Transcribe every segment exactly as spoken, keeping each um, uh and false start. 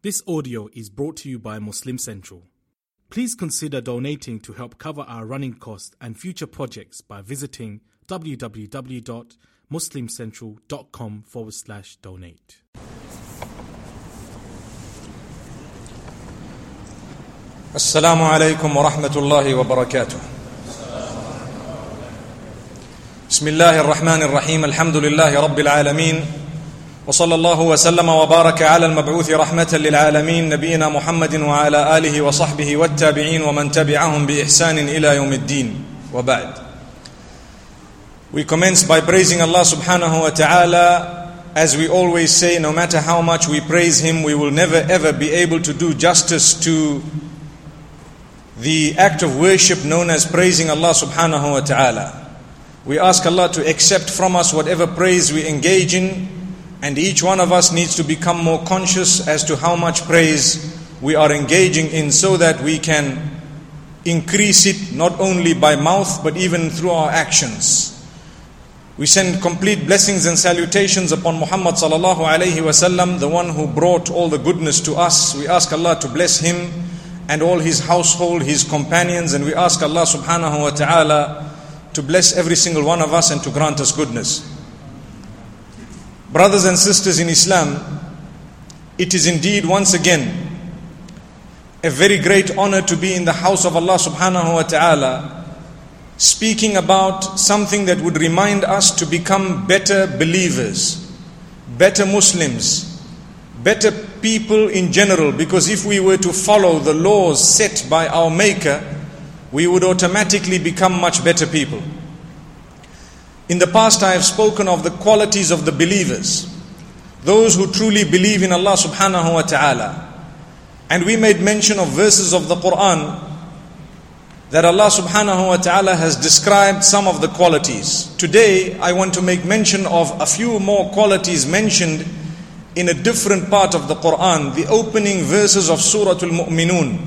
This audio is brought to you by Muslim Central. Please consider donating to help cover our running costs and future projects by visiting www.muslimcentral.com forward slash donate. Assalamu alaikum wa rahmatullahi wa barakatuh. Bismillahir Rahmanir Rahim. Alhamdulillahi Rabbil Alameen. وصلى الله وسلم وبارك على المبعوث رحمة للعالمين نبينا محمد وعلى آله وصحبه والتابعين ومن تبعهم بإحسان إلى يوم الدين وبعد. We commence by praising Allah subhanahu wa ta'ala. As we always say, no matter how much we praise Him, we will never ever be able to do justice to the act of worship known as praising Allah subhanahu wa ta'ala. We ask Allah to accept from us whatever praise we engage in, and each one of us needs to become more conscious as to how much praise we are engaging in, so that we can increase it not only by mouth but even through our actions. We send complete blessings and salutations upon Muhammad sallallahu alaihi wasallam, the one who brought all the goodness to us. We ask Allah to bless him and all his household, his companions, and we ask Allah subhanahu wa ta'ala to bless every single one of us and to grant us goodness. Brothers and sisters in Islam, it is indeed once again a very great honor to be in the house of Allah subhanahu wa ta'ala, speaking about something that would remind us to become better believers, better Muslims, better people in general, because if we were to follow the laws set by our Maker, we would automatically become much better people. In the past I have spoken of the qualities of the believers, those who truly believe in Allah subhanahu wa ta'ala. And we made mention of verses of the Quran that Allah subhanahu wa ta'ala has described some of the qualities. Today I want to make mention of a few more qualities mentioned in a different part of the Quran, the opening verses of Surah Al-Mu'minun,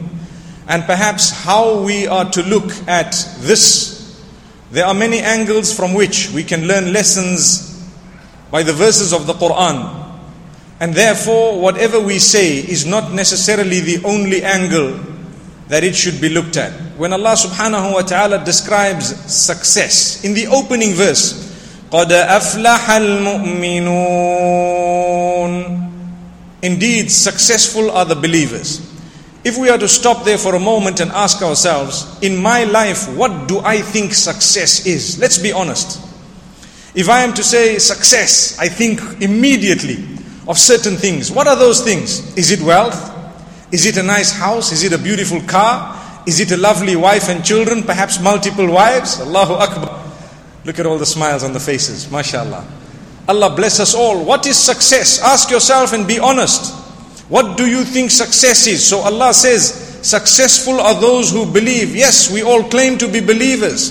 and perhaps how we are to look at this. There are many angles from which we can learn lessons by the verses of the Quran. And therefore, whatever we say is not necessarily the only angle that it should be looked at. When Allah subhanahu wa ta'ala describes success, in the opening verse, قَدْ أَفْلَحَ الْمُؤْمِنُونَ, indeed, successful are the believers. If we are to stop there for a moment and ask ourselves, in my life, what do I think success is? Let's be honest. If I am to say success, I think immediately of certain things. What are those things? Is it wealth? Is it a nice house? Is it a beautiful car? Is it a lovely wife and children? Perhaps multiple wives? Allahu Akbar. Look at all the smiles on the faces. MashaAllah. Allah bless us all. What is success? Ask yourself and be honest. What do you think success is? So Allah says, successful are those who believe. Yes, we all claim to be believers.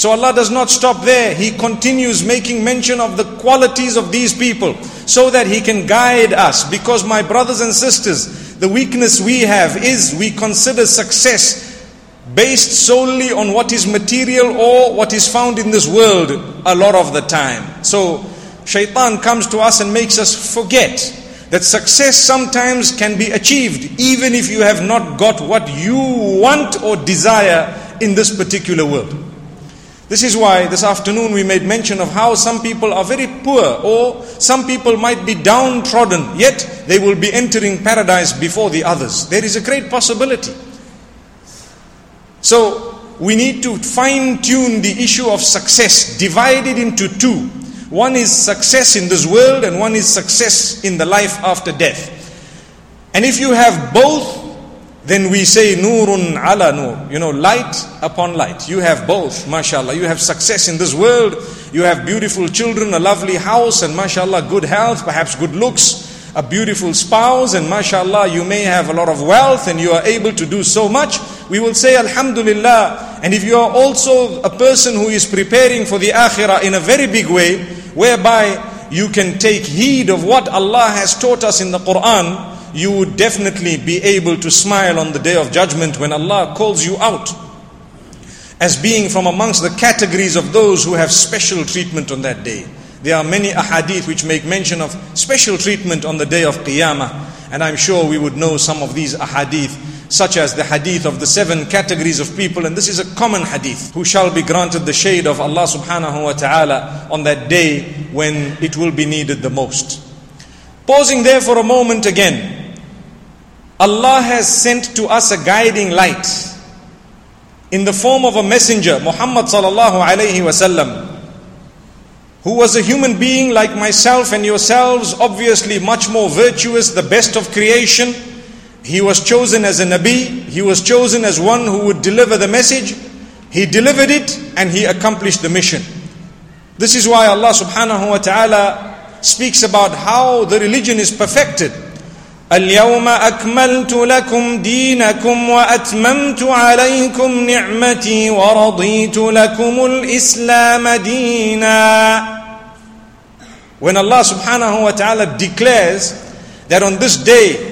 So Allah does not stop there. He continues making mention of the qualities of these people so that He can guide us. Because my brothers and sisters, the weakness we have is we consider success based solely on what is material or what is found in this world a lot of the time. So shaitan comes to us and makes us forget that success sometimes can be achieved even if you have not got what you want or desire in this particular world. This is why this afternoon we made mention of how some people are very poor, or some people might be downtrodden, yet they will be entering paradise before the others. There is a great possibility. So we need to fine-tune the issue of success, divide it into two. One is success in this world and one is success in the life after death. And if you have both, then we say Noorun ala Noor. You know, light upon light. You have both, mashallah. You have success in this world. You have beautiful children, a lovely house, and mashallah, good health, perhaps good looks, a beautiful spouse, and mashallah, you may have a lot of wealth and you are able to do so much. We will say alhamdulillah. And if you are also a person who is preparing for the akhirah in a very big way, whereby you can take heed of what Allah has taught us in the Quran, you would definitely be able to smile on the Day of Judgment when Allah calls you out as being from amongst the categories of those who have special treatment on that day. There are many ahadith which make mention of special treatment on the Day of Qiyamah. And I'm sure we would know some of these ahadith, such as the hadith of the seven categories of people, and this is a common hadith, who shall be granted the shade of Allah subhanahu wa ta'ala on that day when it will be needed the most. Pausing there for a moment again, Allah has sent to us a guiding light in the form of a messenger, Muhammad sallallahu alayhi wa sallam, who was a human being like myself and yourselves, obviously much more virtuous, the best of creation. He was chosen as a Nabi. He was chosen as one who would deliver the message. He delivered it and he accomplished the mission. This is why Allah subhanahu wa ta'ala speaks about how the religion is perfected. اليوم أكملت لكم دينكم وأتممت عليكم نعمتي ورضيت لكم الإسلام دينا. When Allah subhanahu wa ta'ala declares that on this day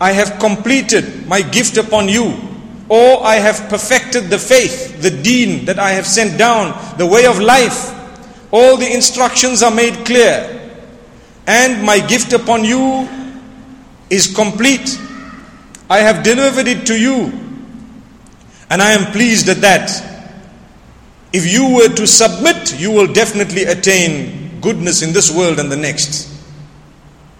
I have completed my gift upon you, or I have perfected the faith, the deen that I have sent down, the way of life, all the instructions are made clear, and my gift upon you is complete. I have delivered it to you, and I am pleased at that. If you were to submit, you will definitely attain goodness in this world and the next.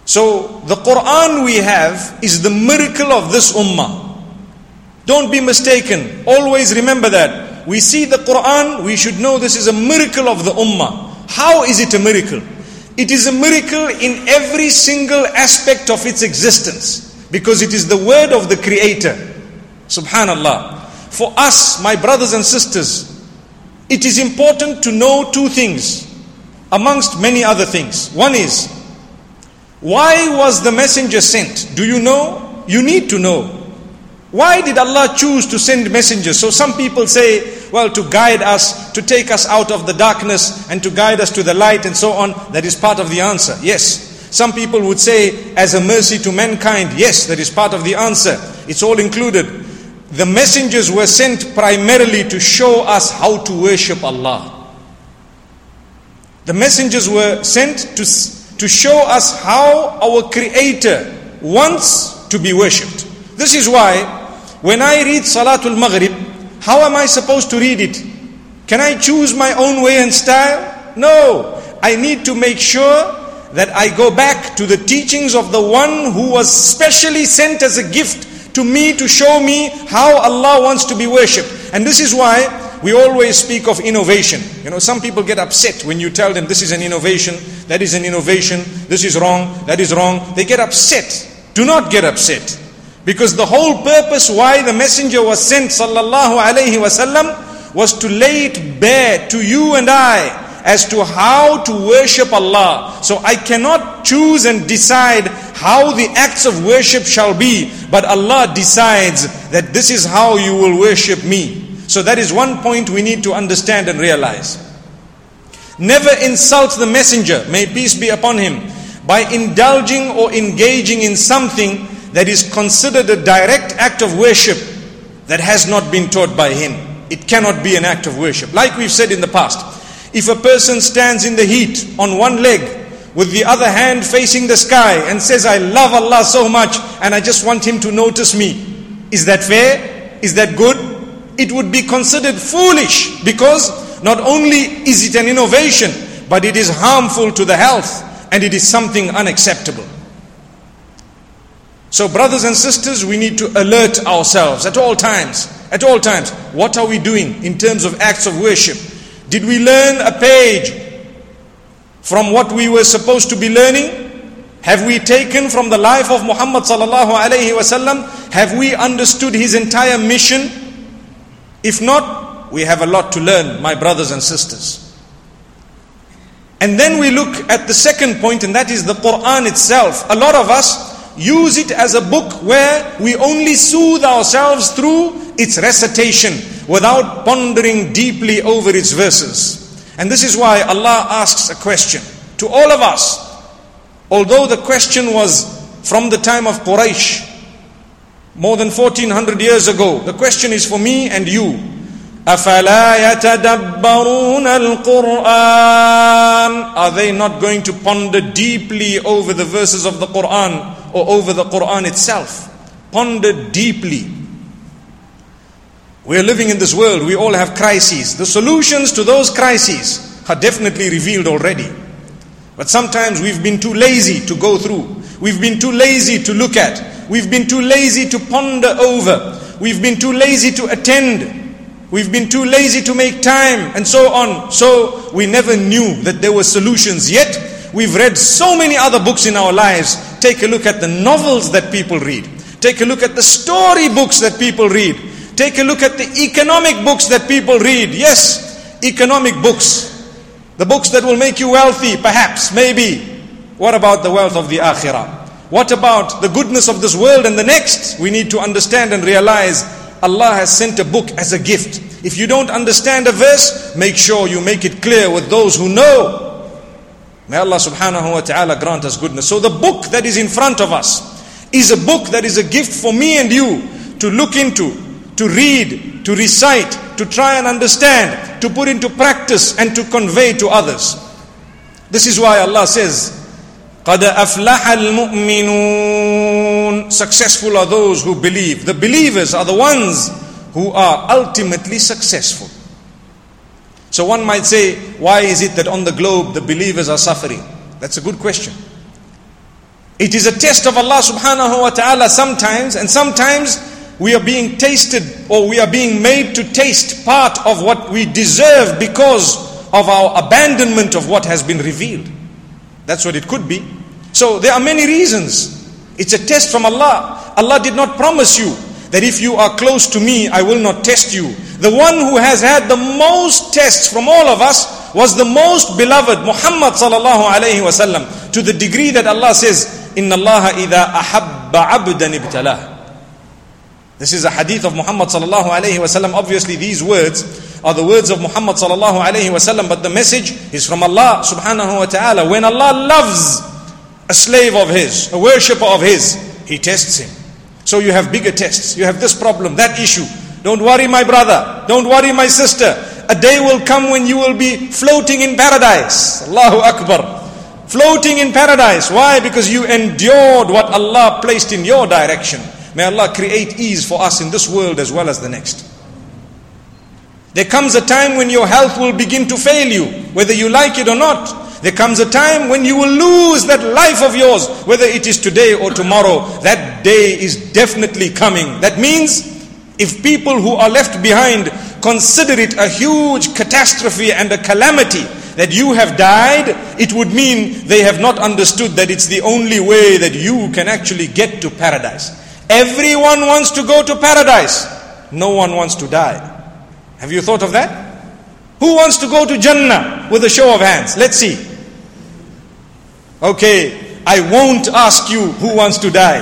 So the Quran we have is the miracle of this ummah. Don't be mistaken. Always remember that. We see the Quran, we should know this is a miracle of the ummah. How is it a miracle? It is a miracle in every single aspect of its existence, because it is the word of the Creator. Subhanallah. For us, my brothers and sisters, it is important to know two things, amongst many other things. One is, why was the messenger sent? Do you know? You need to know. Why did Allah choose to send messengers? So some people say, well, to guide us, to take us out of the darkness and to guide us to the light and so on. That is part of the answer, yes. Some people would say, as a mercy to mankind, yes, that is part of the answer. It's all included. The messengers were sent primarily to show us how to worship Allah. The messengers were sent to, to show us how our Creator wants to be worshipped. This is why when I read Salatul Maghrib, how am I supposed to read it? Can I choose my own way and style? No. I need to make sure that I go back to the teachings of the one who was specially sent as a gift to me to show me how Allah wants to be worshipped. And this is why we always speak of innovation. You know, some people get upset when you tell them this is an innovation, that is an innovation, this is wrong, that is wrong. They get upset. Do not get upset. Because the whole purpose why the messenger was sent sallallahu alayhi wasallam was to lay it bare to you and I as to how to worship Allah. So I cannot choose and decide how the acts of worship shall be, but Allah decides that this is how you will worship me. So that is one point we need to understand and realize. Never insult the messenger, may peace be upon him, by indulging or engaging in something that is considered a direct act of worship that has not been taught by him. It cannot be an act of worship. Like we've said in the past, if a person stands in the heat on one leg with the other hand facing the sky and says, I love Allah so much and I just want him to notice me, is that fair? Is that good? It would be considered foolish, because not only is it an innovation, but it is harmful to the health and it is something unacceptable. So brothers and sisters, we need to alert ourselves at all times. At all times. What are we doing in terms of acts of worship? Did we learn a page from what we were supposed to be learning? Have we taken from the life of Muhammad sallallahu alayhi wasallam? Have we understood his entire mission? If not, we have a lot to learn, my brothers and sisters. And then we look at the second point, and that is the Quran itself. A lot of us use it as a book where we only soothe ourselves through its recitation without pondering deeply over its verses. And this is why Allah asks a question to all of us. Although the question was from the time of Quraysh, more than fourteen hundred years ago, the question is for me and you. أَفَلَا يَتَدَبَّرُونَ الْقُرْآنَ. Are they not going to ponder deeply over the verses of the Qur'an? or over the Quran itself. Ponder deeply. We are living in this world. We all have crises. The solutions to those crises are definitely revealed already. But sometimes we've been too lazy to go through. We've been too lazy to look at. We've been too lazy to ponder over. We've been too lazy to attend. We've been too lazy to make time, and so on. So we never knew that there were solutions yet. We've read so many other books in our lives. Take a look at the novels that people read. Take a look at the story books that people read. Take a look at the economic books that people read. Yes, economic books. The books that will make you wealthy, perhaps, maybe. What about the wealth of the akhirah? What about the goodness of this world and the next? We need to understand and realize Allah has sent a book as a gift. If you don't understand a verse, make sure you make it clear with those who know. May Allah subhanahu wa ta'ala grant us goodness. So the book that is in front of us is a book that is a gift for me and you to look into, to read, to recite, to try and understand, to put into practice and to convey to others. This is why Allah says, قَدْ أَفْلَحَ الْمُؤْمِنُونَ. Successful are those who believe. The believers are the ones who are ultimately successful. So one might say, why is it that on the globe the believers are suffering? That's a good question. It is a test of Allah subhanahu wa ta'ala sometimes, and sometimes we are being tasted, or we are being made to taste part of what we deserve because of our abandonment of what has been revealed. That's what it could be. So there are many reasons. It's a test from Allah. Allah did not promise you that if you are close to me, I will not test you. The one who has had the most tests from all of us was the most beloved, Muhammad sallallahu alayhi wa sallam, to the degree that Allah says, Inna Allaha idha ahabba abdan ibtalah. This is a hadith of Muhammad sallallahu alayhi wa sallam. Obviously these words are the words of Muhammad sallallahu alayhi wa sallam, but the message is from Allah subhanahu wa ta'ala. When Allah loves a slave of his, a worshipper of his, he tests him. So you have bigger tests. You have this problem, that issue. Don't worry my brother, don't worry my sister. A day will come when you will be floating in paradise. Allahu Akbar. Floating in paradise. Why? Because you endured what Allah placed in your direction. May Allah create ease for us in this world as well as the next. There comes a time when your health will begin to fail you, whether you like it or not. There comes a time when you will lose that life of yours, whether it is today or tomorrow. That day is definitely coming. That means if people who are left behind consider it a huge catastrophe and a calamity that you have died, it would mean they have not understood that it's the only way that you can actually get to paradise. Everyone wants to go to paradise. No one wants to die. Have you thought of that? Who wants to go to Jannah with a show of hands? Let's see. Okay, I won't ask you who wants to die.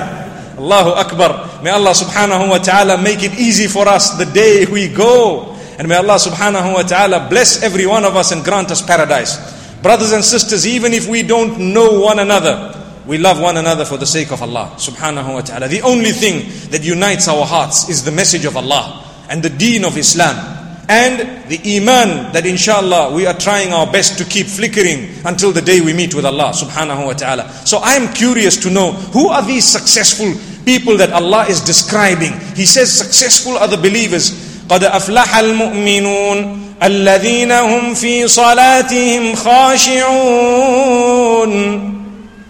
Allahu Akbar. May Allah subhanahu wa ta'ala make it easy for us the day we go. And may Allah subhanahu wa ta'ala bless every one of us and grant us paradise. Brothers and sisters, even if we don't know one another, we love one another for the sake of Allah subhanahu wa ta'ala. The only thing that unites our hearts is the message of Allah and the deen of Islam and the iman that inshallah we are trying our best to keep flickering until the day we meet with Allah subhanahu wa ta'ala. So I am curious to know, who are these successful people that Allah is describing? He says successful are the believers. قَدْ أَفْلَحَ الْمُؤْمِنُونَ الَّذِينَ هُمْ فِي صَلَاتِهِمْ خَاشِعُونَ.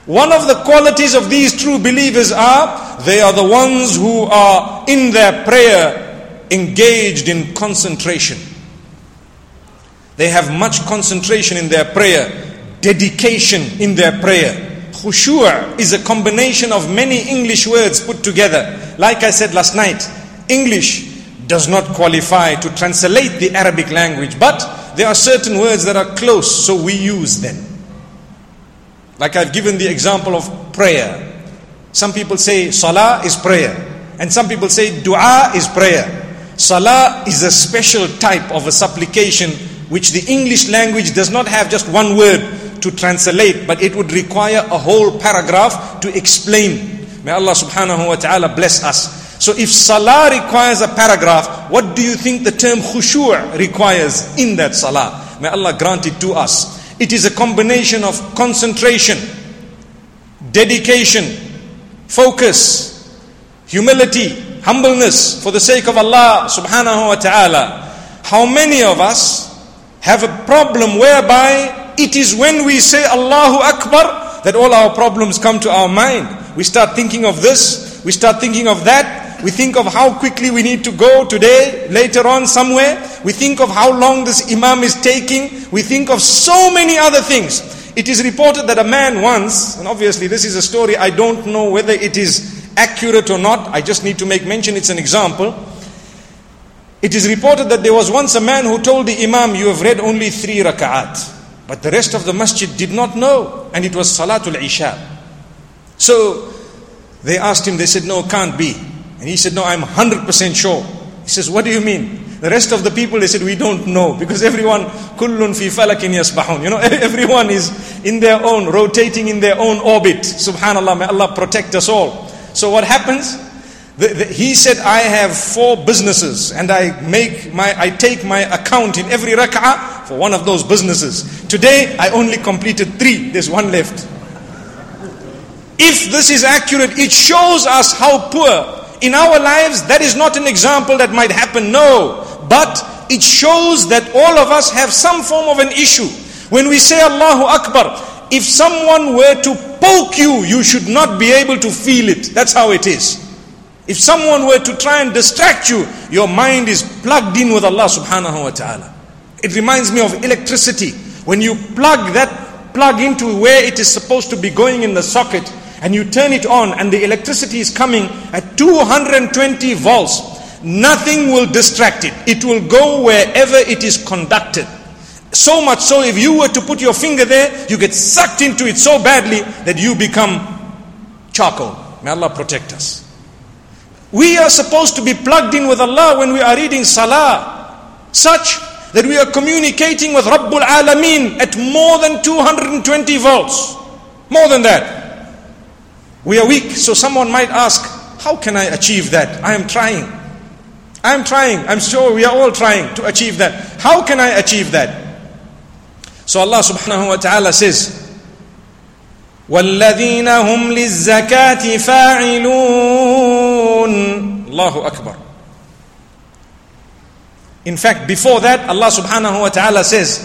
One of the qualities of these true believers are, they are the ones who are in their prayer engaged in concentration. They have much concentration in their prayer, dedication in their prayer. Khushu' is a combination of many English words put together. Like I said last night, English does not qualify to translate the Arabic language, but there are certain words that are close, so we use them. Like I've given the example of prayer. Some people say salah is prayer. And some people say dua is prayer. Salah is a special type of a supplication which the English language does not have just one word to translate, but it would require a whole paragraph to explain. May Allah subhanahu wa ta'ala bless us. So if salah requires a paragraph, what do you think the term khushu' requires in that salah? May Allah grant it to us. It is a combination of concentration, dedication, focus, humility, humbleness for the sake of Allah subhanahu wa ta'ala. How many of us have a problem whereby it is when we say Allahu Akbar that all our problems come to our mind. We start thinking of this, we start thinking of that, we think of how quickly we need to go today, later on somewhere, we think of how long this imam is taking, we think of so many other things. It is reported that a man once, and obviously this is a story, I don't know whether it is accurate or not, I just need to make mention, it's an example. It is reported that there was once a man who told the imam, you have read only three raka'at. But the rest of the masjid did not know, and it was Salatul Isha. So they asked him, they said, no, can't be. And he said, no, I'm one hundred percent sure. He says, what do you mean? The rest of the people, they said, we don't know. Because everyone, kullun fi falakin yasbahun. You know, everyone is in their own, rotating in their own orbit. Subhanallah, may Allah protect us all. So what happens? The, the, he said, I have four businesses. And I make my, I take my account in every rak'ah for one of those businesses. Today, I only completed three. There's one left. If this is accurate, it shows us how poor. In our lives, that is not an example that might happen. No. But it shows that all of us have some form of an issue. When we say Allahu Akbar, if someone were to poke you, you should not be able to feel it. That's how it is. If someone were to try and distract you, your mind is plugged in with Allah subhanahu wa ta'ala. It reminds me of electricity. When you plug that plug into where it is supposed to be going in the socket, and you turn it on and the electricity is coming at two hundred twenty volts, nothing will distract it. It will go wherever it is conducted. So much so, if you were to put your finger there, you get sucked into it so badly that you become charcoal. May Allah protect us. We are supposed to be plugged in with Allah when we are reading Salah, such that we are communicating with Rabbul Alameen at more than two hundred twenty volts. More than that. We are weak. So someone might ask, how can I achieve that? I am trying. I'm trying, I'm sure we are all trying to achieve that. How can I achieve that? So Allah subhanahu wa ta'ala says, وَالَّذِينَ هُمْ لِلزَّكَاةِ فَاعِلُونَ. Allahu Akbar. In fact, before that, Allah subhanahu wa ta'ala says,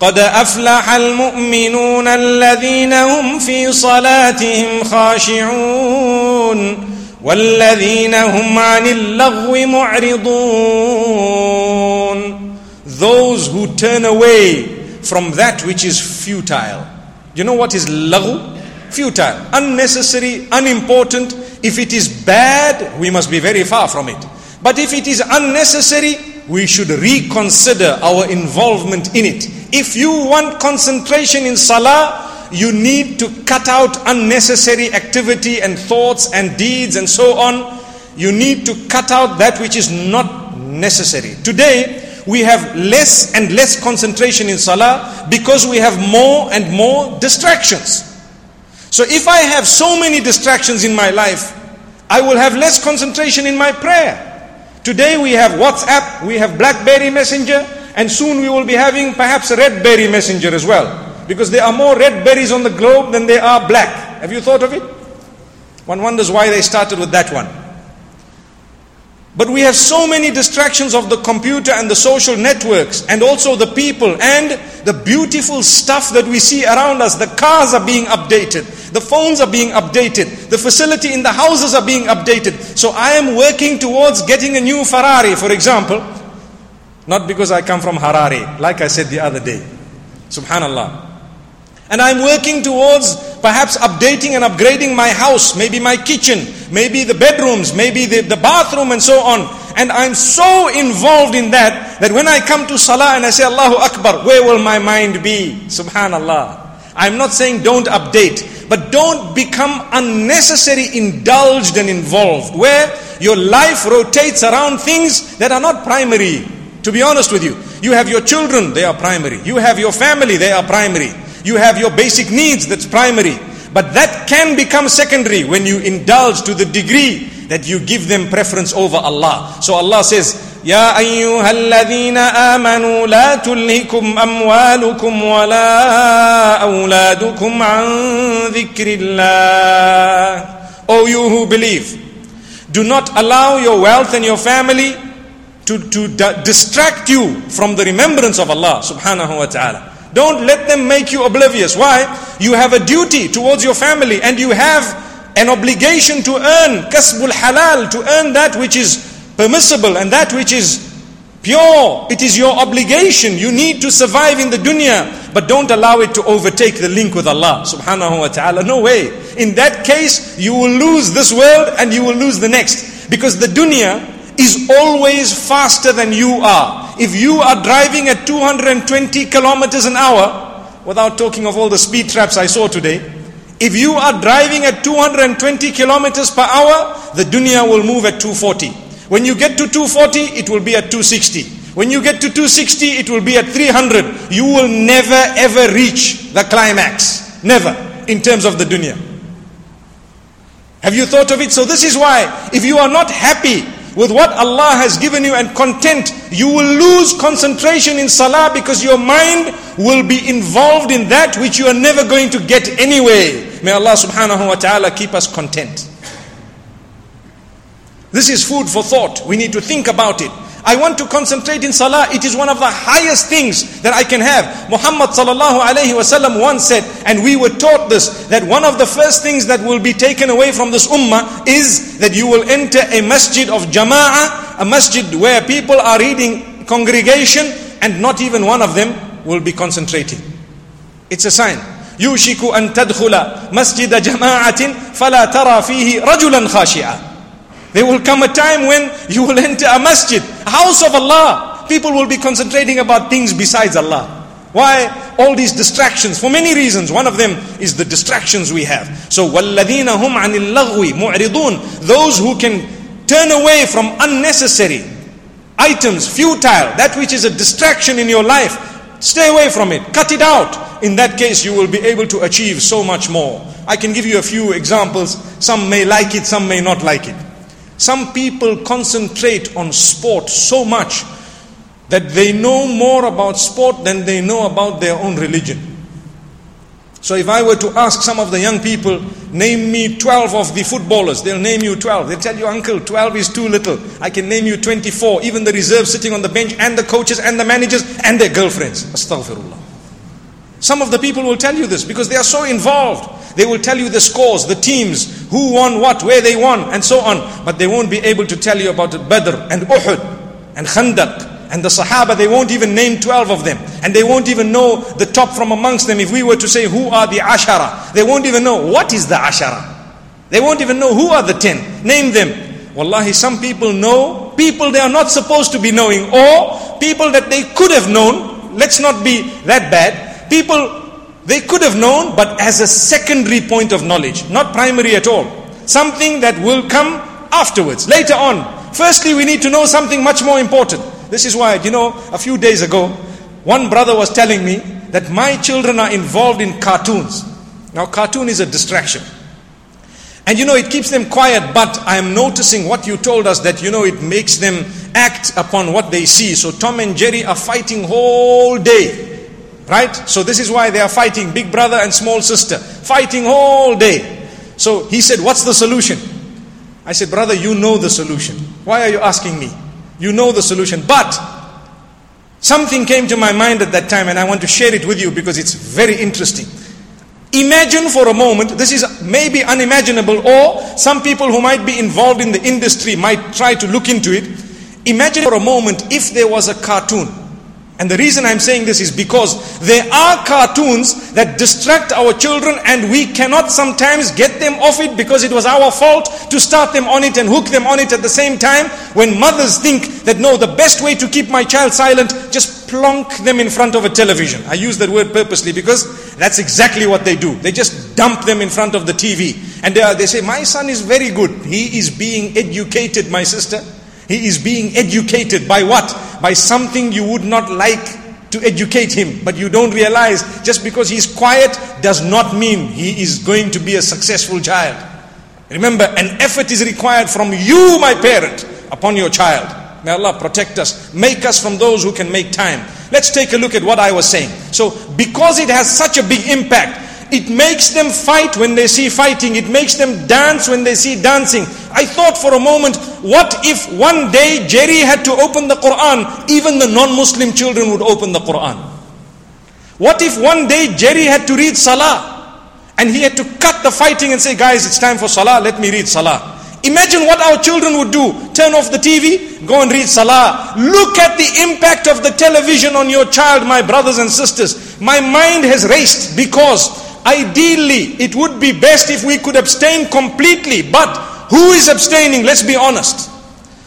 قَدْ أَفْلَحَ الْمُؤْمِنُونَ الَّذِينَ هُمْ فِي صَلَاتِهِمْ خَاشِعُونَ وَالَّذِينَ هُمْ عَنِ اللَّغْوِ مُعْرِضُونَ. Those who turn away from that which is futile. You know what is laghu? Futile, unnecessary, unimportant. If it is bad, we must be very far from it. But if it is unnecessary, we should reconsider our involvement in it. If you want concentration in salah, you need to cut out unnecessary activity and thoughts and deeds and so on. You need to cut out that which is not necessary. Today, we have less and less concentration in salah because we have more and more distractions. So if I have so many distractions in my life, I will have less concentration in my prayer. Today we have WhatsApp, we have BlackBerry Messenger, and soon we will be having perhaps a RedBerry Messenger as well. Because there are more red berries on the globe than there are black. Have you thought of it? One wonders why they started with that one. But we have so many distractions of the computer and the social networks and also the people and the beautiful stuff that we see around us. The cars are being updated. The phones are being updated. The facility in the houses are being updated. So I am working towards getting a new Ferrari, for example. Not because I come from Harare, like I said the other day. Subhanallah. And I'm working towards perhaps updating and upgrading my house, maybe my kitchen, maybe the bedrooms, maybe the, the bathroom and so on. And I'm so involved in that, that when I come to Salah and I say Allahu Akbar, where will my mind be? Subhanallah. I'm not saying don't update, but don't become unnecessarily indulged and involved, where your life rotates around things that are not primary. To be honest with you, you have your children, they are primary. You have your family, they are primary. You have your basic needs, that's primary. But that can become secondary when you indulge to the degree that you give them preference over Allah. So Allah says, Ya ayyuhal ladhina amanu la tulhikum amwalukum wa la awladukum an dhikrillah. O you who believe, do not allow your wealth and your family to, to d- distract you from the remembrance of Allah subhanahu wa ta'ala. Don't let them make you oblivious. Why? You have a duty towards your family, and you have an obligation to earn kasbul halal, to earn that which is permissible and that which is pure. It is your obligation. You need to survive in the dunya, but don't allow it to overtake the link with Allah subhanahu wa ta'ala. No way. In that case, you will lose this world and you will lose the next. Because the dunya is always faster than you are. If you are driving at two hundred twenty kilometers an hour, without talking of all the speed traps I saw today, if you are driving at two hundred twenty kilometers per hour, the dunya will move at two hundred forty. When you get to two hundred forty, it will be at two hundred sixty. When you get to two hundred sixty, it will be at three hundred. You will never ever reach the climax. Never. In terms of the dunya. Have you thought of it? So this is why, if you are not happy with what Allah has given you and content, you will lose concentration in salah, because your mind will be involved in that which you are never going to get anyway. May Allah subhanahu wa ta'ala keep us content. This is food for thought. We need to think about it. I want to concentrate in salah. It is one of the highest things that I can have. Muhammad sallallahu alayhi wa sallam once said, and we were taught this, that one of the first things that will be taken away from this ummah is that you will enter a masjid of jama'ah, a masjid where people are reading congregation, and not even one of them will be concentrating. It's a sign. Yushiku an tadkhula masjid jama'atin fala tara fihi rajulan khashi'a. There will come a time when you will enter a masjid, a house of Allah. People will be concentrating about things besides Allah. Why all these distractions? For many reasons. One of them is the distractions we have. So, وَالَّذِينَ هُمْ عَنِ اللَّغْوِ مُعْرِضُونَ, those who can turn away from unnecessary items, futile, that which is a distraction in your life. Stay away from it. Cut it out. In that case, you will be able to achieve so much more. I can give you a few examples. Some may like it, some may not like it. Some people concentrate on sport so much that they know more about sport than they know about their own religion. So if I were to ask some of the young people, name me twelve of the footballers, they'll name you twelve. They'll tell you, uncle, twelve is too little. I can name you twenty-four, even the reserves sitting on the bench, and the coaches and the managers and their girlfriends. Astaghfirullah. Some of the people will tell you this because they are so involved. They will tell you the scores, the teams, who won what, where they won, and so on. But they won't be able to tell you about Badr and Uhud and Khandaq and the Sahaba. They won't even name twelve of them. And they won't even know the top from amongst them. If we were to say, who are the Ashara? They won't even know what is the Ashara. They won't even know who are the ten. Name them. Wallahi, some people know people they are not supposed to be knowing, or people that they could have known. Let's not be that bad. People they could have known, but as a secondary point of knowledge, not primary at all. Something that will come afterwards, later on. Firstly, we need to know something much more important. This is why, you know, a few days ago, one brother was telling me that my children are involved in cartoons. Now, cartoon is a distraction. And you know, it keeps them quiet, but I am noticing what you told us, that you know, it makes them act upon what they see. So Tom and Jerry are fighting whole day. Right? So this is why they are fighting, big brother and small sister. Fighting all day. So he said, what's the solution? I said, brother, you know the solution. Why are you asking me? You know the solution. But something came to my mind at that time, and I want to share it with you because it's very interesting. Imagine for a moment, this is maybe unimaginable, or some people who might be involved in the industry might try to look into it. Imagine for a moment if there was a cartoon. And the reason I'm saying this is because there are cartoons that distract our children, and we cannot sometimes get them off it because it was our fault to start them on it and hook them on it at the same time. When mothers think that, no, the best way to keep my child silent, just plonk them in front of a television. I use that word purposely because that's exactly what they do. They just dump them in front of the T V. And they, are, they say, my son is very good. He is being educated, my sister. He is being educated by what? By something you would not like to educate him. But you don't realize, just because he's quiet does not mean he is going to be a successful child. Remember, an effort is required from you, my parent, upon your child. May Allah protect us. Make us from those who can make time. Let's take a look at what I was saying. So, because it has such a big impact, It makes them fight when they see fighting. It makes them dance when they see dancing. I thought for a moment, what if one day Jerry had to open the Quran, even the non-Muslim children would open the Quran? What if one day Jerry had to read Salah and he had to cut the fighting and say, guys, it's time for Salah, let me read Salah. Imagine what our children would do. Turn off the T V, go and read Salah. Look at the impact of the television on your child, my brothers and sisters. My mind has raced because ideally, it would be best if we could abstain completely. But who is abstaining? Let's be honest.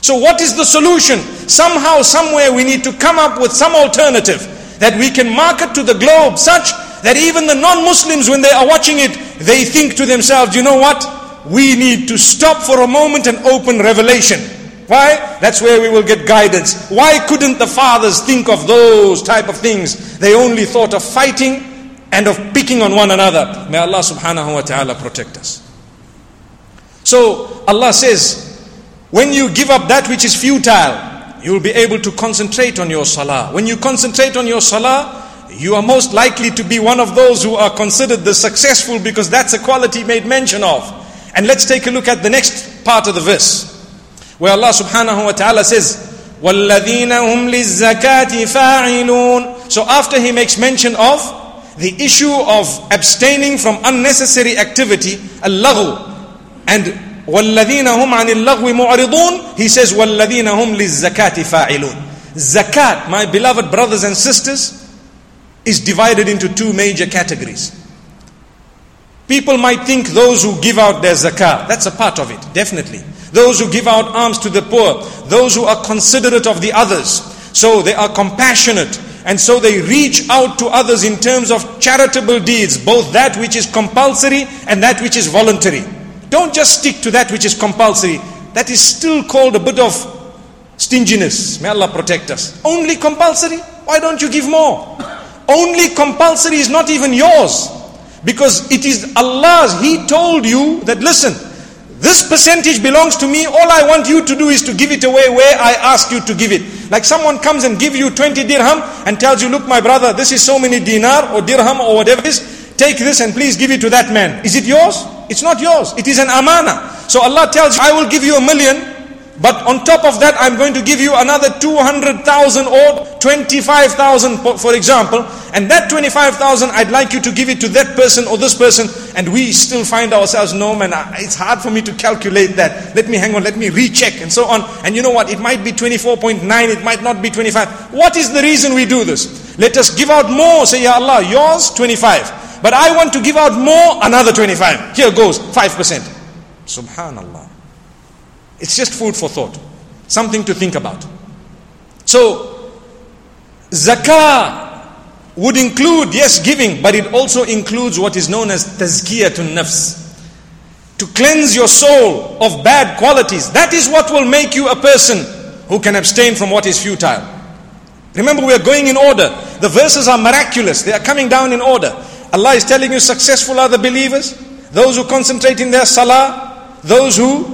So what is the solution? Somehow, somewhere we need to come up with some alternative that we can market to the globe such that even the non-Muslims, when they are watching it, they think to themselves, you know what? We need to stop for a moment and open revelation. Why? That's where we will get guidance. Why couldn't the fathers think of those type of things? They only thought of fighting and of picking on one another. May Allah subhanahu wa ta'ala protect us. So Allah says, when you give up that which is futile, you will be able to concentrate on your salah. When you concentrate on your salah, you are most likely to be one of those who are considered the successful, because that's a quality made mention of. And let's take a look at the next part of the verse, where Allah subhanahu wa ta'ala says, وَالَّذِينَ هُمْ لِلزَّكَاةِ فَاعِلُونَ. So after he makes mention of the issue of abstaining from unnecessary activity, al-laghu, and وَالَّذِينَ هُمْ عَنِ اللَّغْوِ مُعْرِضُونَ, he says, وَالَّذِينَ هُمْ لِلزَّكَاةِ فَاعِلُونَ. Zakat, my beloved brothers and sisters, is divided into two major categories. People might think those who give out their zakat, that's a part of it, definitely. Those who give out alms to the poor, those who are considerate of the others, so they are compassionate, and so they reach out to others in terms of charitable deeds, both that which is compulsory and that which is voluntary. Don't just stick to that which is compulsory. That is still called a bit of stinginess. May Allah protect us. Only compulsory? Why don't you give more? Only compulsory is not even yours, because it is Allah's. He told you that, listen, this percentage belongs to me. All I want you to do is to give it away where I ask you to give it. Like someone comes and gives you twenty dirham and tells you, look my brother, this is so many dinar or dirham or whatever it is. Take this and please give it to that man. Is it yours? It's not yours. It is an amana. So Allah tells you, I will give you a million. But on top of that, I'm going to give you another two hundred thousand or twenty-five thousand, for example. And that twenty-five thousand, I'd like you to give it to that person or this person. And we still find ourselves, no man, it's hard for me to calculate that. Let me hang on, let me recheck and so on. And you know what, it might be twenty-four point nine, it might not be twenty-five. What is the reason we do this? Let us give out more. Say, Ya Allah, yours twenty-five. But I want to give out more, another twenty-five. Here goes, five percent. Subhanallah. It's just food for thought, something to think about. So, zakah would include, yes, giving, but it also includes what is known as tazkiyatun nafs, to cleanse your soul of bad qualities. That is what will make you a person who can abstain from what is futile. Remember, we are going in order. The verses are miraculous. They are coming down in order. Allah is telling you, successful are the believers, those who concentrate in their salah, those who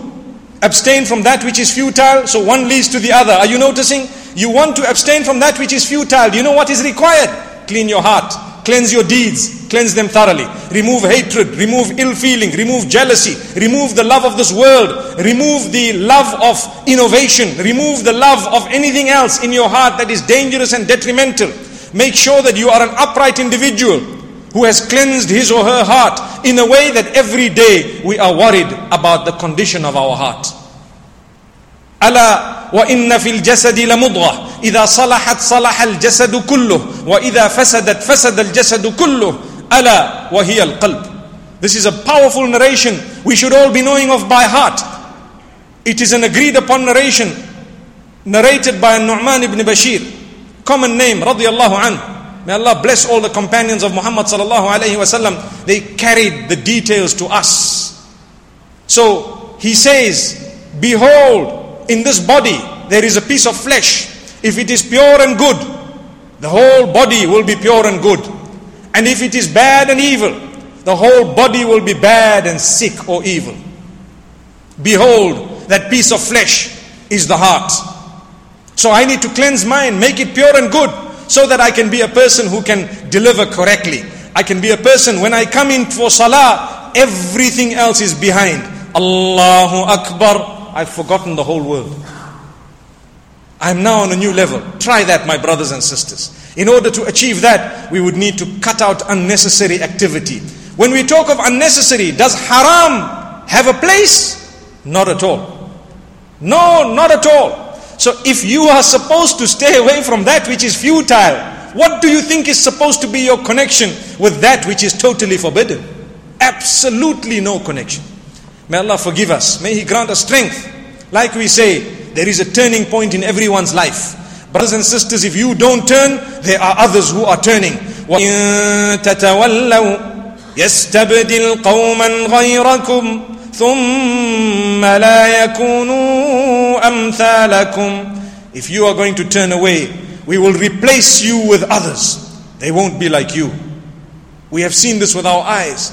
abstain from that which is futile. So one leads to the other. Are you noticing? You want to abstain from that which is futile. Do you know what is required? Clean your heart. Cleanse your deeds. Cleanse them thoroughly. Remove hatred. Remove ill feeling. Remove jealousy. Remove the love of this world. Remove the love of innovation. Remove the love of anything else in your heart that is dangerous and detrimental. Make sure that you are an upright individual who has cleansed his or her heart in a way that every day we are worried about the condition of our heart. أَلَا وَإِنَّ فِي الْجَسَدِ لَمُضْغَةً إِذَا صَلَحَتْ صَلَحَ الْجَسَدُ كُلُّهُ وَإِذَا فَسَدَتْ فَسَدَ الْجَسَدُ كُلُّهُ أَلَا وَهِيَ الْقَلْبُ. This is a powerful narration we should all be knowing of by heart. It is an agreed upon narration narrated by Nu'man ibn Bashir, common name, radiyallahu anhu. May Allah bless all the companions of Muhammad sallallahu alayhi wa sallam. They carried the details to us. So he says, behold, in this body there is a piece of flesh. If it is pure and good, the whole body will be pure and good. And if it is bad and evil, the whole body will be bad and sick or evil. Behold, that piece of flesh is the heart. So I need to cleanse mine, make it pure and good, so that I can be a person who can deliver correctly. I can be a person, when I come in for salah, everything else is behind. Allahu Akbar, I've forgotten the whole world. I'm now on a new level. Try that, my brothers and sisters. In order to achieve that, we would need to cut out unnecessary activity. When we talk of unnecessary, does haram have a place? Not at all. No, not at all. So if you are supposed to stay away from that which is futile, what do you think is supposed to be your connection with that which is totally forbidden? Absolutely no connection. May Allah forgive us. May He grant us strength. Like we say, there is a turning point in everyone's life. Brothers and sisters, if you don't turn, there are others who are turning. وَإِن تَتَوَلَّوْا يَسْتَبْدِلْ قَوْمًا غَيْرَكُمْ ثُمَّ لَا يَكُونُوا أَمْثَالَكُمْ. If you are going to turn away, we will replace you with others. They won't be like you. We have seen this with our eyes.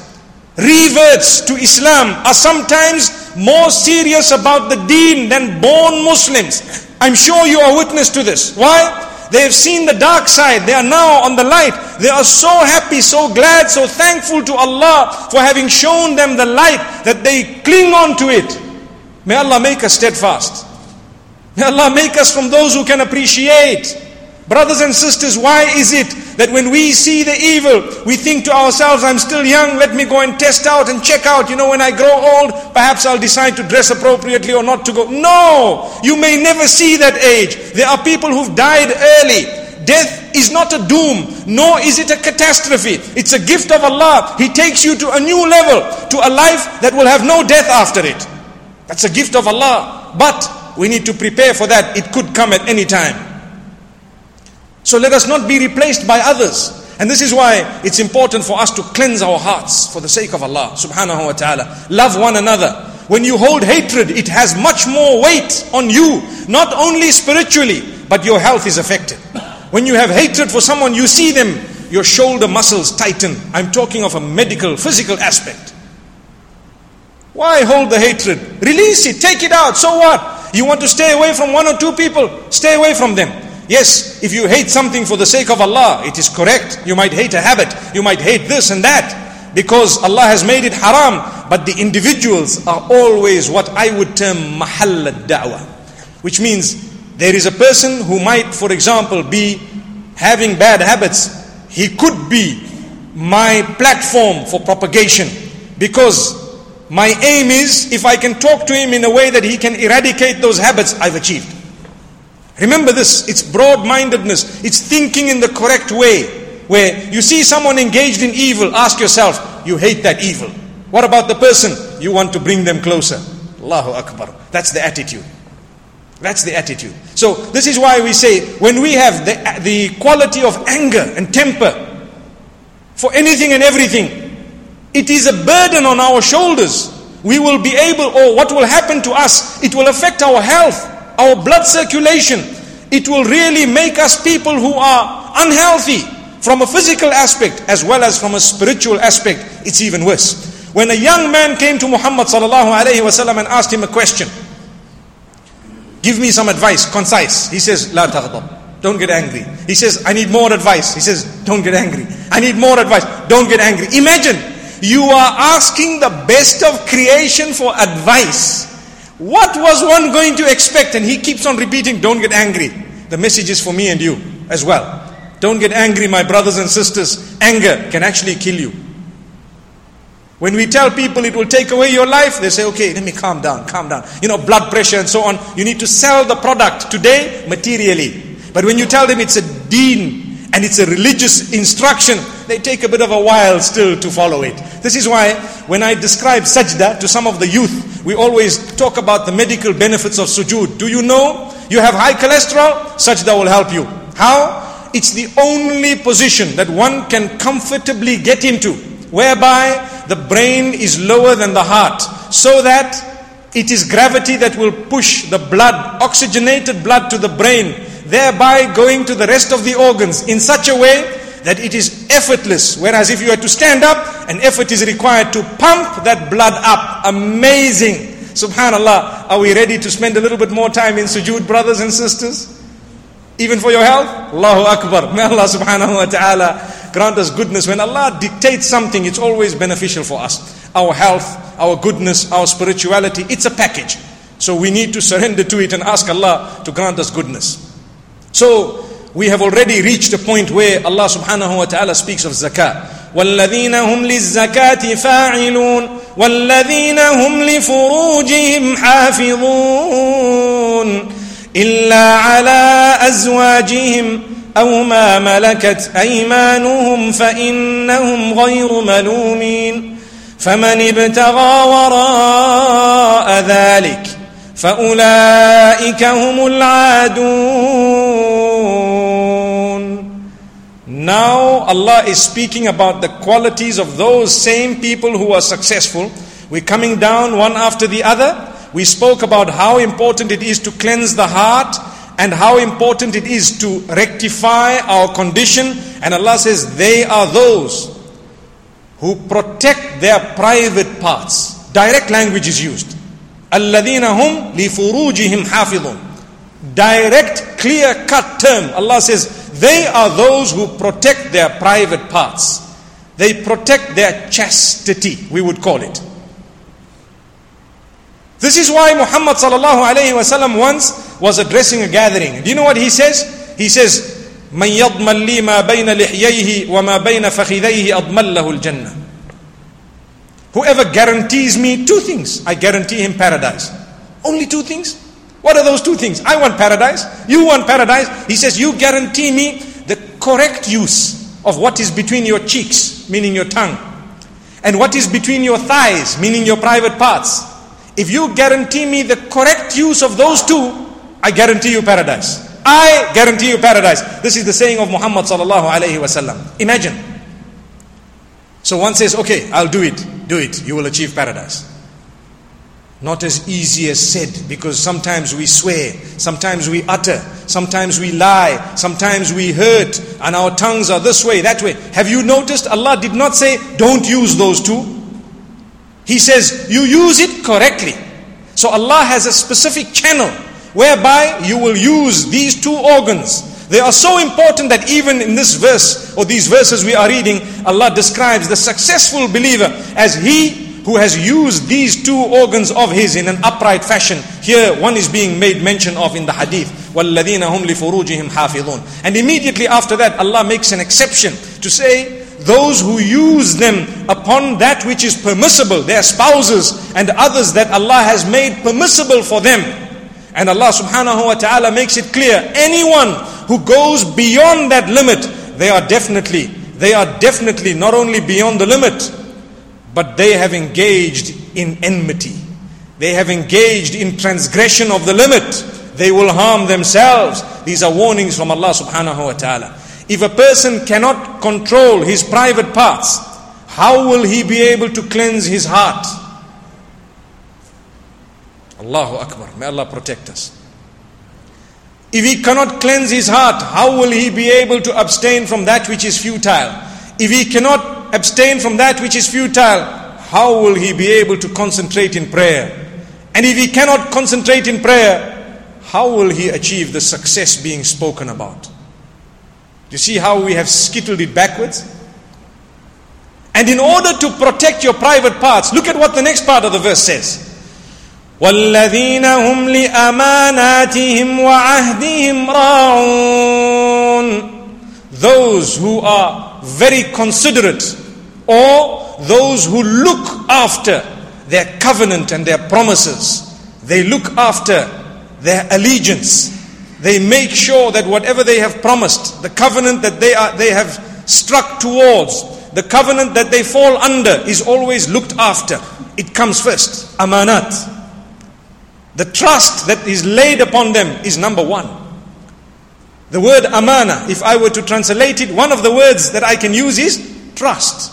Reverts to Islam are sometimes more serious about the deen than born Muslims. I'm sure you are witness to this. Why? They have seen the dark side. They are now on the light. They are so happy, so glad, so thankful to Allah for having shown them the light that they cling on to it. May Allah make us steadfast. May Allah make us from those who can appreciate. Brothers and sisters, why is it that when we see the evil, we think to ourselves, I'm still young, let me go and test out and check out. You know, when I grow old, perhaps I'll decide to dress appropriately or not to go. No, you may never see that age. There are people who've died early. Death is not a doom, nor is it a catastrophe. It's a gift of Allah. He takes you to a new level, to a life that will have no death after it. That's a gift of Allah. But we need to prepare for that. It could come at any time. So let us not be replaced by others. And this is why it's important for us to cleanse our hearts for the sake of Allah subhanahu wa ta'ala. Love one another. When you hold hatred, it has much more weight on you. Not only spiritually, but your health is affected. When you have hatred for someone, you see them, your shoulder muscles tighten. I'm talking of a medical, physical aspect. Why hold the hatred? Release it, take it out, so what? You want to stay away from one or two people? Stay away from them. Yes, if you hate something for the sake of Allah, it is correct. You might hate a habit. You might hate this and that. Because Allah has made it haram. But the individuals are always what I would term mahal ad-da'wah. Which means there is a person who might, for example, be having bad habits. He could be my platform for propagation. Because my aim is, if I can talk to him in a way that he can eradicate those habits, I've achieved. Remember this, it's broad-mindedness. It's thinking in the correct way. Where you see someone engaged in evil, ask yourself, you hate that evil. What about the person? You want to bring them closer. Allahu Akbar. That's the attitude. That's the attitude. So this is why we say, when we have the, the quality of anger and temper for anything and everything, it is a burden on our shoulders. We will be able, or what will happen to us, it will affect our health. Our blood circulation, it will really make us people who are unhealthy from a physical aspect as well as from a spiritual aspect. It's even worse. When a young man came to Muhammad sallallahu alayhi wa sallam and asked him a question, give me some advice, concise. He says, La taghdab, don't get angry. He says, I need more advice. He says, don't get angry. I need more advice. Don't get angry. Imagine you are asking the best of creation for advice. What was one going to expect? And he keeps on repeating, don't get angry. The message is for me and you as well. Don't get angry, my brothers and sisters. Anger can actually kill you. When we tell people it will take away your life, they say, okay, let me calm down, calm down. You know, blood pressure and so on. You need to sell the product today materially. But when you tell them it's a deen and it's a religious instruction, they take a bit of a while still to follow it. This is why when I describe sajda to some of the youth, we always talk about the medical benefits of sujood. Do you know you have high cholesterol? Sajda will help you. How? It's the only position that one can comfortably get into, whereby the brain is lower than the heart, so that it is gravity that will push the blood, oxygenated blood to the brain, thereby going to the rest of the organs in such a way that it is effortless. Whereas if you had to stand up, an effort is required to pump that blood up. Amazing. Subhanallah. Are we ready to spend a little bit more time in sujood, brothers and sisters? Even for your health? Allahu Akbar. May Allah subhanahu wa ta'ala grant us goodness. When Allah dictates something, it's always beneficial for us. Our health, our goodness, our spirituality, it's a package. So we need to surrender to it and ask Allah to grant us goodness. So we have already reached a point where Allah subhanahu wa ta'ala speaks of zakah. وَالَّذِينَ هُمْ لِلزَّكَاةِ فَاعِلُونَ وَالَّذِينَ هُمْ لِفُرُوجِهِمْ حَافِظُونَ إِلَّا عَلَىٰ أَزْوَاجِهِمْ أَوْ مَا مَلَكَتْ أَيْمَانُهُمْ فَإِنَّهُمْ غَيْرُ مَلُومِينَ فَمَنِ ابْتَغَى وَرَاءَ ذَلِكَ فَأُولَٰئِكَ هُمُ الْعَادُونَ. Now Allah is speaking about the qualities of those same people who are successful. We're coming down one after the other. We spoke about how important it is to cleanse the heart and how important it is to rectify our condition. And Allah says they are those who protect their private parts. Direct language is used. الَّذِينَ هُمْ لِفُرُوجِهِمْ حَافِظُونَ. Direct, clear-cut term. Allah says, they are those who protect their private parts. They protect their chastity, we would call it. This is why Muhammad sallallahu alayhi wa sallam once was addressing a gathering. Do you know what he says? He says, مَنْ يَضْمَنْ لِي مَا بَيْنَ لِحْيَيْهِ وَمَا بَيْنَ فَخِذَيْهِ أَضْمَنْ لَهُ الْجَنَّةِ. Whoever guarantees me two things, I guarantee him paradise. Only two things? What are those two things? I want paradise. You want paradise. He says, you guarantee me the correct use of what is between your cheeks, meaning your tongue, and what is between your thighs, meaning your private parts. If you guarantee me the correct use of those two, I guarantee you paradise. I guarantee you paradise. This is the saying of Muhammad sallallahu alayhi wa sallam. Imagine. So one says, okay, I'll do it. Do it, you will achieve paradise. Not as easy as said, because sometimes we swear, sometimes we utter, sometimes we lie, sometimes we hurt, and our tongues are this way, that way. Have you noticed Allah did not say, don't use those two? He says, you use it correctly. So Allah has a specific channel whereby you will use these two organs. They are so important that even in this verse or these verses we are reading, Allah describes the successful believer as he who has used these two organs of his in an upright fashion. Here one is being made mention of in the hadith. وَالَّذِينَ هُمْ لِفُرُوجِهِمْ حَافِظُونَ. And immediately after that Allah makes an exception to say those who use them upon that which is permissible, their spouses and others that Allah has made permissible for them. And Allah subhanahu wa ta'ala makes it clear, anyone who goes beyond that limit, they are definitely, they are definitely not only beyond the limit, but they have engaged in enmity. They have engaged in transgression of the limit. They will harm themselves. These are warnings from Allah subhanahu wa ta'ala. If a person cannot control his private parts, how will he be able to cleanse his heart? Allahu Akbar. May Allah protect us. If he cannot cleanse his heart, how will he be able to abstain from that which is futile? If he cannot abstain from that which is futile, how will he be able to concentrate in prayer? And if he cannot concentrate in prayer, how will he achieve the success being spoken about? You see how we have skittled it backwards? And in order to protect your private parts, look at what the next part of the verse says. وَالَّذِينَ هُمْ لِأَمَانَاتِهِمْ وَعَهْدِهِمْ رَاعُونَ. Those who are very considerate, or those who look after their covenant and their promises. They look after their allegiance. They make sure that whatever they have promised, the covenant that they are, they have struck towards, the covenant that they fall under is always looked after. It comes first. Amanat. The trust that is laid upon them is number one. The word amana, if I were to translate it, one of the words that I can use is trust.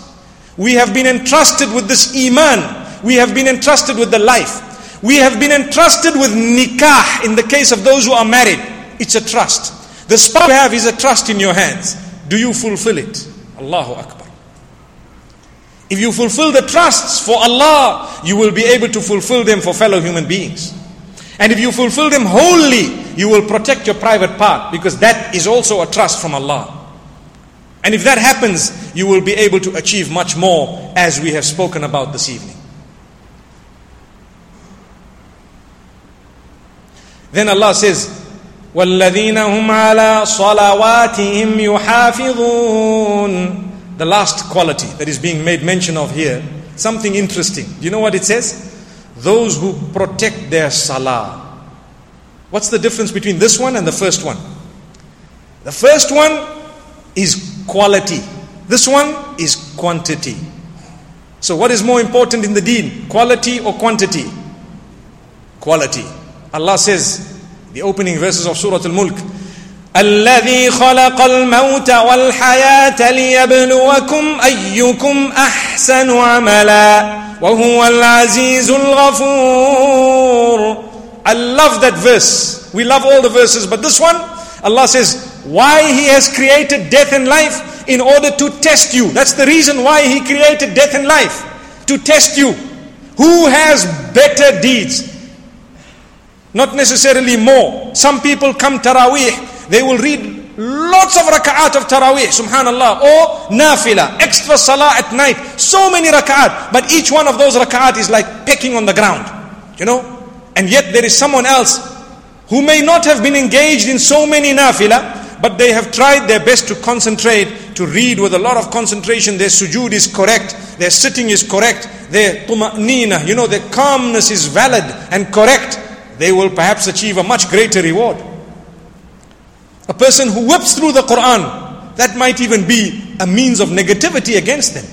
We have been entrusted with this iman. We have been entrusted with the life. We have been entrusted with nikah in the case of those who are married. It's a trust. The spouse you have is a trust in your hands. Do you fulfill it? Allahu Akbar. If you fulfill the trusts for Allah, you will be able to fulfill them for fellow human beings. And if you fulfill them wholly, you will protect your private part, because that is also a trust from Allah. And if that happens, you will be able to achieve much more, as we have spoken about this evening. Then Allah says, وَالَّذِينَ هُمْ عَلَىٰ صَلَوَاتِهِمْ يُحَافِظُونَ. The last quality that is being made mention of here, something interesting. Do you know what it says? Those who protect their salah. What's the difference between this one and the first one? The first one is quality. This one is quantity. So what is more important in the deen? Quality or quantity? Quality. Allah says, the opening verses of Surah Al-Mulk, الَّذِي خَلَقَ الْمَوْتَ وَالْحَيَاةَ لِيَبْلُوَكُمْ أَيُّكُمْ أَحْسَنُ عَمَلًا وَهُوَ الْعَزِيزُ الْغَفُورُ. I love that verse. We love all the verses, but this one, Allah says, why He has created death and life? In order to test you. That's the reason why He created death and life. To test you. Who has better deeds? Not necessarily more. Some people come Taraweeh, they will read lots of raka'at of Taraweeh, subhanallah, or nafila, extra salah at night, so many raka'at, but each one of those raka'at is like pecking on the ground, you know. And yet there is someone else who may not have been engaged in so many nafila, but they have tried their best to concentrate, to read with a lot of concentration. Their sujood is correct, their sitting is correct, their tuma'nina, you know, their calmness is valid and correct. They will perhaps achieve a much greater reward. A person who whips through the Quran, that might even be a means of negativity against them.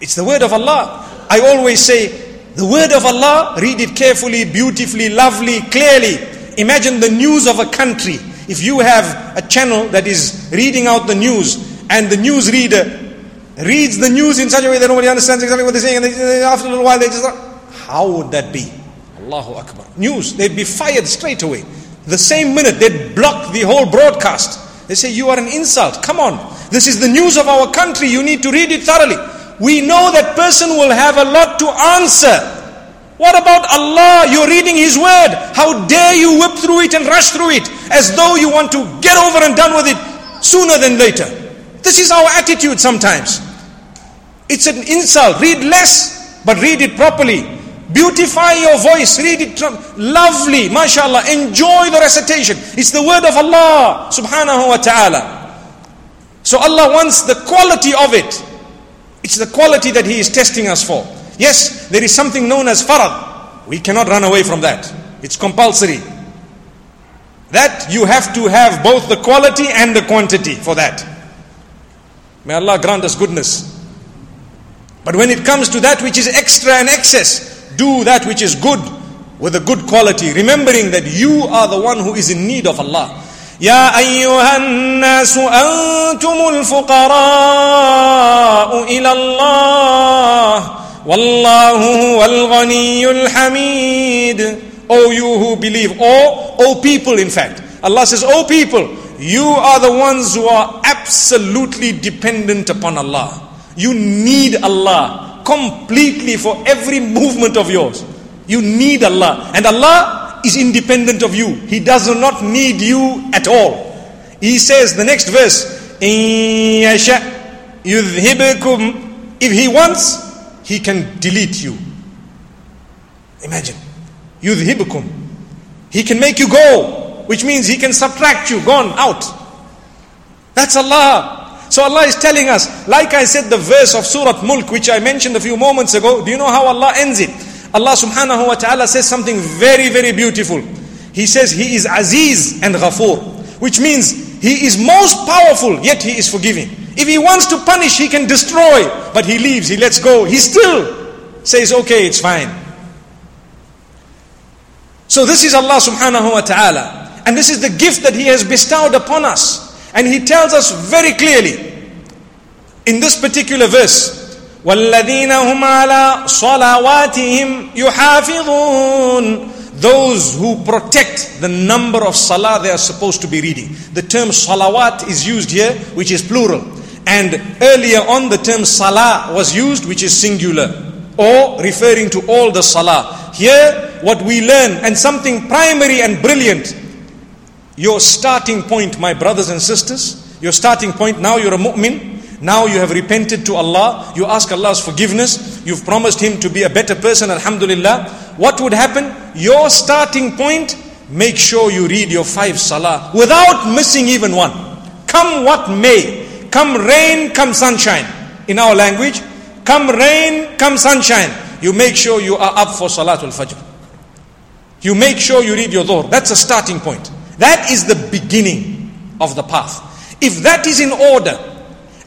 It's the word of Allah. I always say, the word of Allah, read it carefully, beautifully, lovely, clearly. Imagine the news of a country. If you have a channel that is reading out the news, and the news reader reads the news in such a way that nobody understands exactly what they're saying, and after a little while they just, how would that be? Allahu Akbar. News, they'd be fired straight away. The same minute, they'd block the whole broadcast. They say, you are an insult. Come on. This is the news of our country. You need to read it thoroughly. We know that person will have a lot to answer. What about Allah? You're reading His word. How dare you whip through it and rush through it as though you want to get over and done with it sooner than later. This is our attitude sometimes. It's an insult. Read less, but read it properly. Beautify your voice, read it lovely, mashallah, enjoy the recitation. It's the word of Allah, subhanahu wa ta'ala. So Allah wants the quality of it. It's the quality that He is testing us for. Yes, there is something known as farad. We cannot run away from that. It's compulsory. That you have to have both the quality and the quantity for that. May Allah grant us goodness. But when it comes to that which is extra and excess, do that which is good with a good quality, remembering that you are the one who is in need of Allah. Ya ayyuhan nasu antumul fuqara'u ila Allah wallahu huwal ghaniyyul hamid. O you who believe, or O people in fact. Allah says, O people, you are the ones who are absolutely dependent upon Allah. You need Allah completely for every movement of yours. You need Allah. And Allah is independent of you. He does not need you at all. He says, the next verse, إِن يَشَأْ يُذْهِبْكُمْ. If He wants, He can delete you. Imagine. يُذْهِبْكُمْ. He can make you go, which means He can subtract you, gone, out. That's Allah. So Allah is telling us, like I said, the verse of Surah Mulk, which I mentioned a few moments ago, do you know how Allah ends it? Allah subhanahu wa ta'ala says something very, very beautiful. He says, He is Aziz and Ghafoor, which means He is most powerful, yet He is forgiving. If He wants to punish, He can destroy, but He leaves, He lets go. He still says, okay, it's fine. So this is Allah subhanahu wa ta'ala. And this is the gift that He has bestowed upon us. And He tells us very clearly in this particular verse, وَالَّذِينَ هُمْ عَلَىٰ صَلَوَاتِهِمْ يُحَافِظُونَ. Those who protect the number of salah they are supposed to be reading. The term salawat is used here, which is plural. And earlier on the term salah was used, which is singular, or referring to all the salah. Here, what we learn, and something primary and brilliant, your starting point, my brothers and sisters, Your starting point, now you're a mu'min, now you have repented to Allah, you ask Allah's forgiveness, you've promised Him to be a better person, alhamdulillah. What would happen? Your starting point, make sure you read your five salah without missing even one. Come what may, come rain, come sunshine. In our language, come rain, come sunshine, you make sure you are up for Salatul Fajr. You make sure you read your dhuhr. That's a starting point. That is the beginning of the path. If that is in order,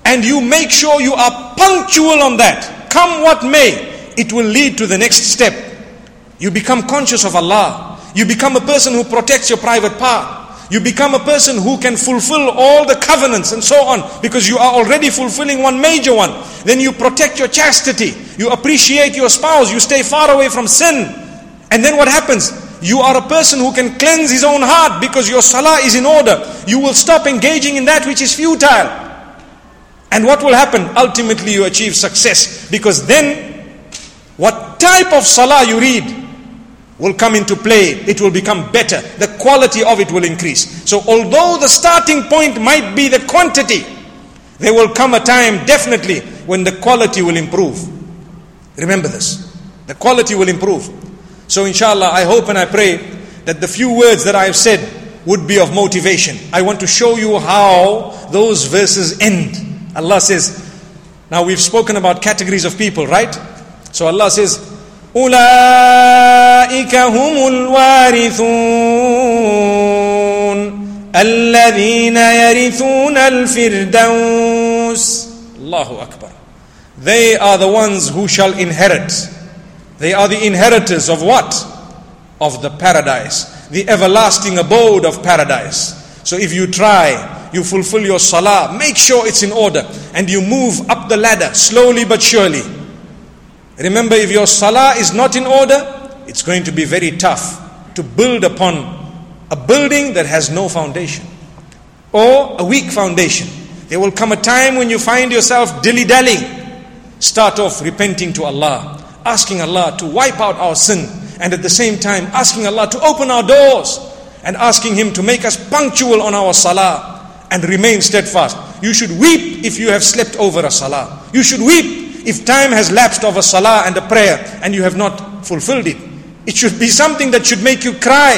and you make sure you are punctual on that, come what may, it will lead to the next step. You become conscious of Allah. You become a person who protects your private part. You become a person who can fulfill all the covenants and so on, because you are already fulfilling one major one. Then you protect your chastity. You appreciate your spouse. You stay far away from sin. And then what happens? You are a person who can cleanse his own heart because your salah is in order. You will stop engaging in that which is futile. And what will happen? Ultimately you achieve success, because then what type of salah you read will come into play. It will become better. The quality of it will increase. So although the starting point might be the quantity, there will come a time definitely when the quality will improve. Remember this. The quality will improve. So inshallah, I hope and I pray that the few words that I have said would be of motivation. I want to show you how those verses end. Allah says, now we've spoken about categories of people, right? So Allah says, أولئك هم الوارثون الذين يرثون الفردوس. الله أكبر. They are the ones who shall inherit. They are the inheritors of what? Of the paradise, the everlasting abode of paradise. So if you try, you fulfill your salah, make sure it's in order, and you move up the ladder slowly but surely. Remember, if your salah is not in order, it's going to be very tough to build upon a building that has no foundation or a weak foundation. There will come a time when you find yourself dilly-dallying. Start off repenting to Allah, asking Allah to wipe out our sin, and at the same time asking Allah to open our doors and asking Him to make us punctual on our salah and remain steadfast. You should weep if you have slept over a salah. You should weep if time has lapsed of a salah and a prayer and you have not fulfilled it. It should be something that should make you cry.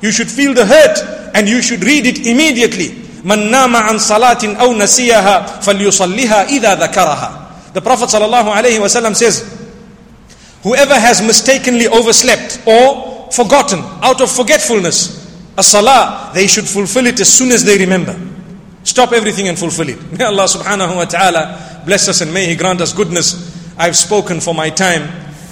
You should feel the hurt and you should read it immediately. مَنْ نَامَ عَنْ صَلَاتٍ أَوْ نَسِيَهَا فَلْيُصَلِّهَا إِذَا ذَكَرَهَا. The Prophet ﷺ says, whoever has mistakenly overslept or forgotten out of forgetfulness a salah, they should fulfill it as soon as they remember. Stop everything and fulfill it. May Allah subhanahu wa ta'ala bless us and may He grant us goodness. I've spoken for my time,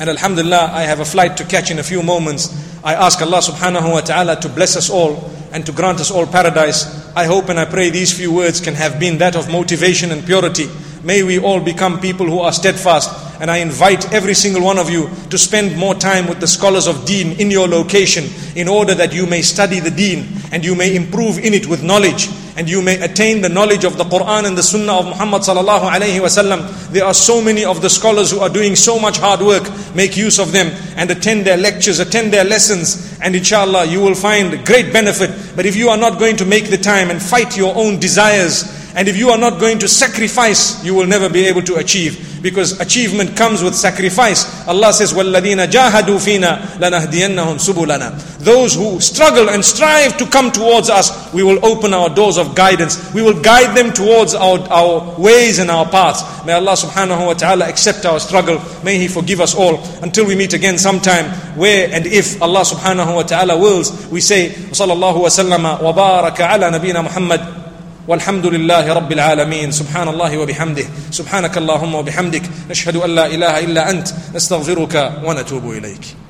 and alhamdulillah, I have a flight to catch in a few moments. I ask Allah subhanahu wa ta'ala to bless us all and to grant us all paradise. I hope and I pray these few words can have been that of motivation and purity. May we all become people who are steadfast. And I invite every single one of you to spend more time with the scholars of deen in your location, in order that you may study the deen and you may improve in it with knowledge, and you may attain the knowledge of the Quran and the Sunnah of Muhammad sallallahu alaihi wasallam. There are so many of the scholars who are doing so much hard work. Make use of them and attend their lectures, attend their lessons, and inshallah you will find great benefit. But if you are not going to make the time and fight your own desires, and if you are not going to sacrifice, you will never be able to achieve, because achievement comes with sacrifice. Allah says, وَالَّذِينَ جَاهَدُوا فِينَا لَنَهْدِيَنَّهُمْ سُبُلَنَا. Those who struggle and strive to come towards us, we will open our doors of guidance. We will guide them towards our, our ways and our paths. May Allah subhanahu wa ta'ala accept our struggle. May He forgive us all. Until we meet again sometime, where and if Allah subhanahu wa ta'ala wills, we say, وَصَلَى اللَّهُ وَسَلَّمَ وَبَارَكَ عَلَى نَبِيِّنَا مُحَمَّدٍ والحمد لله رب العالمين. سبحان الله وبحمده. سبحانك اللهم وبحمدك. نشهد أن لا إله إلا أنت. نستغفرك ونتوب إليك.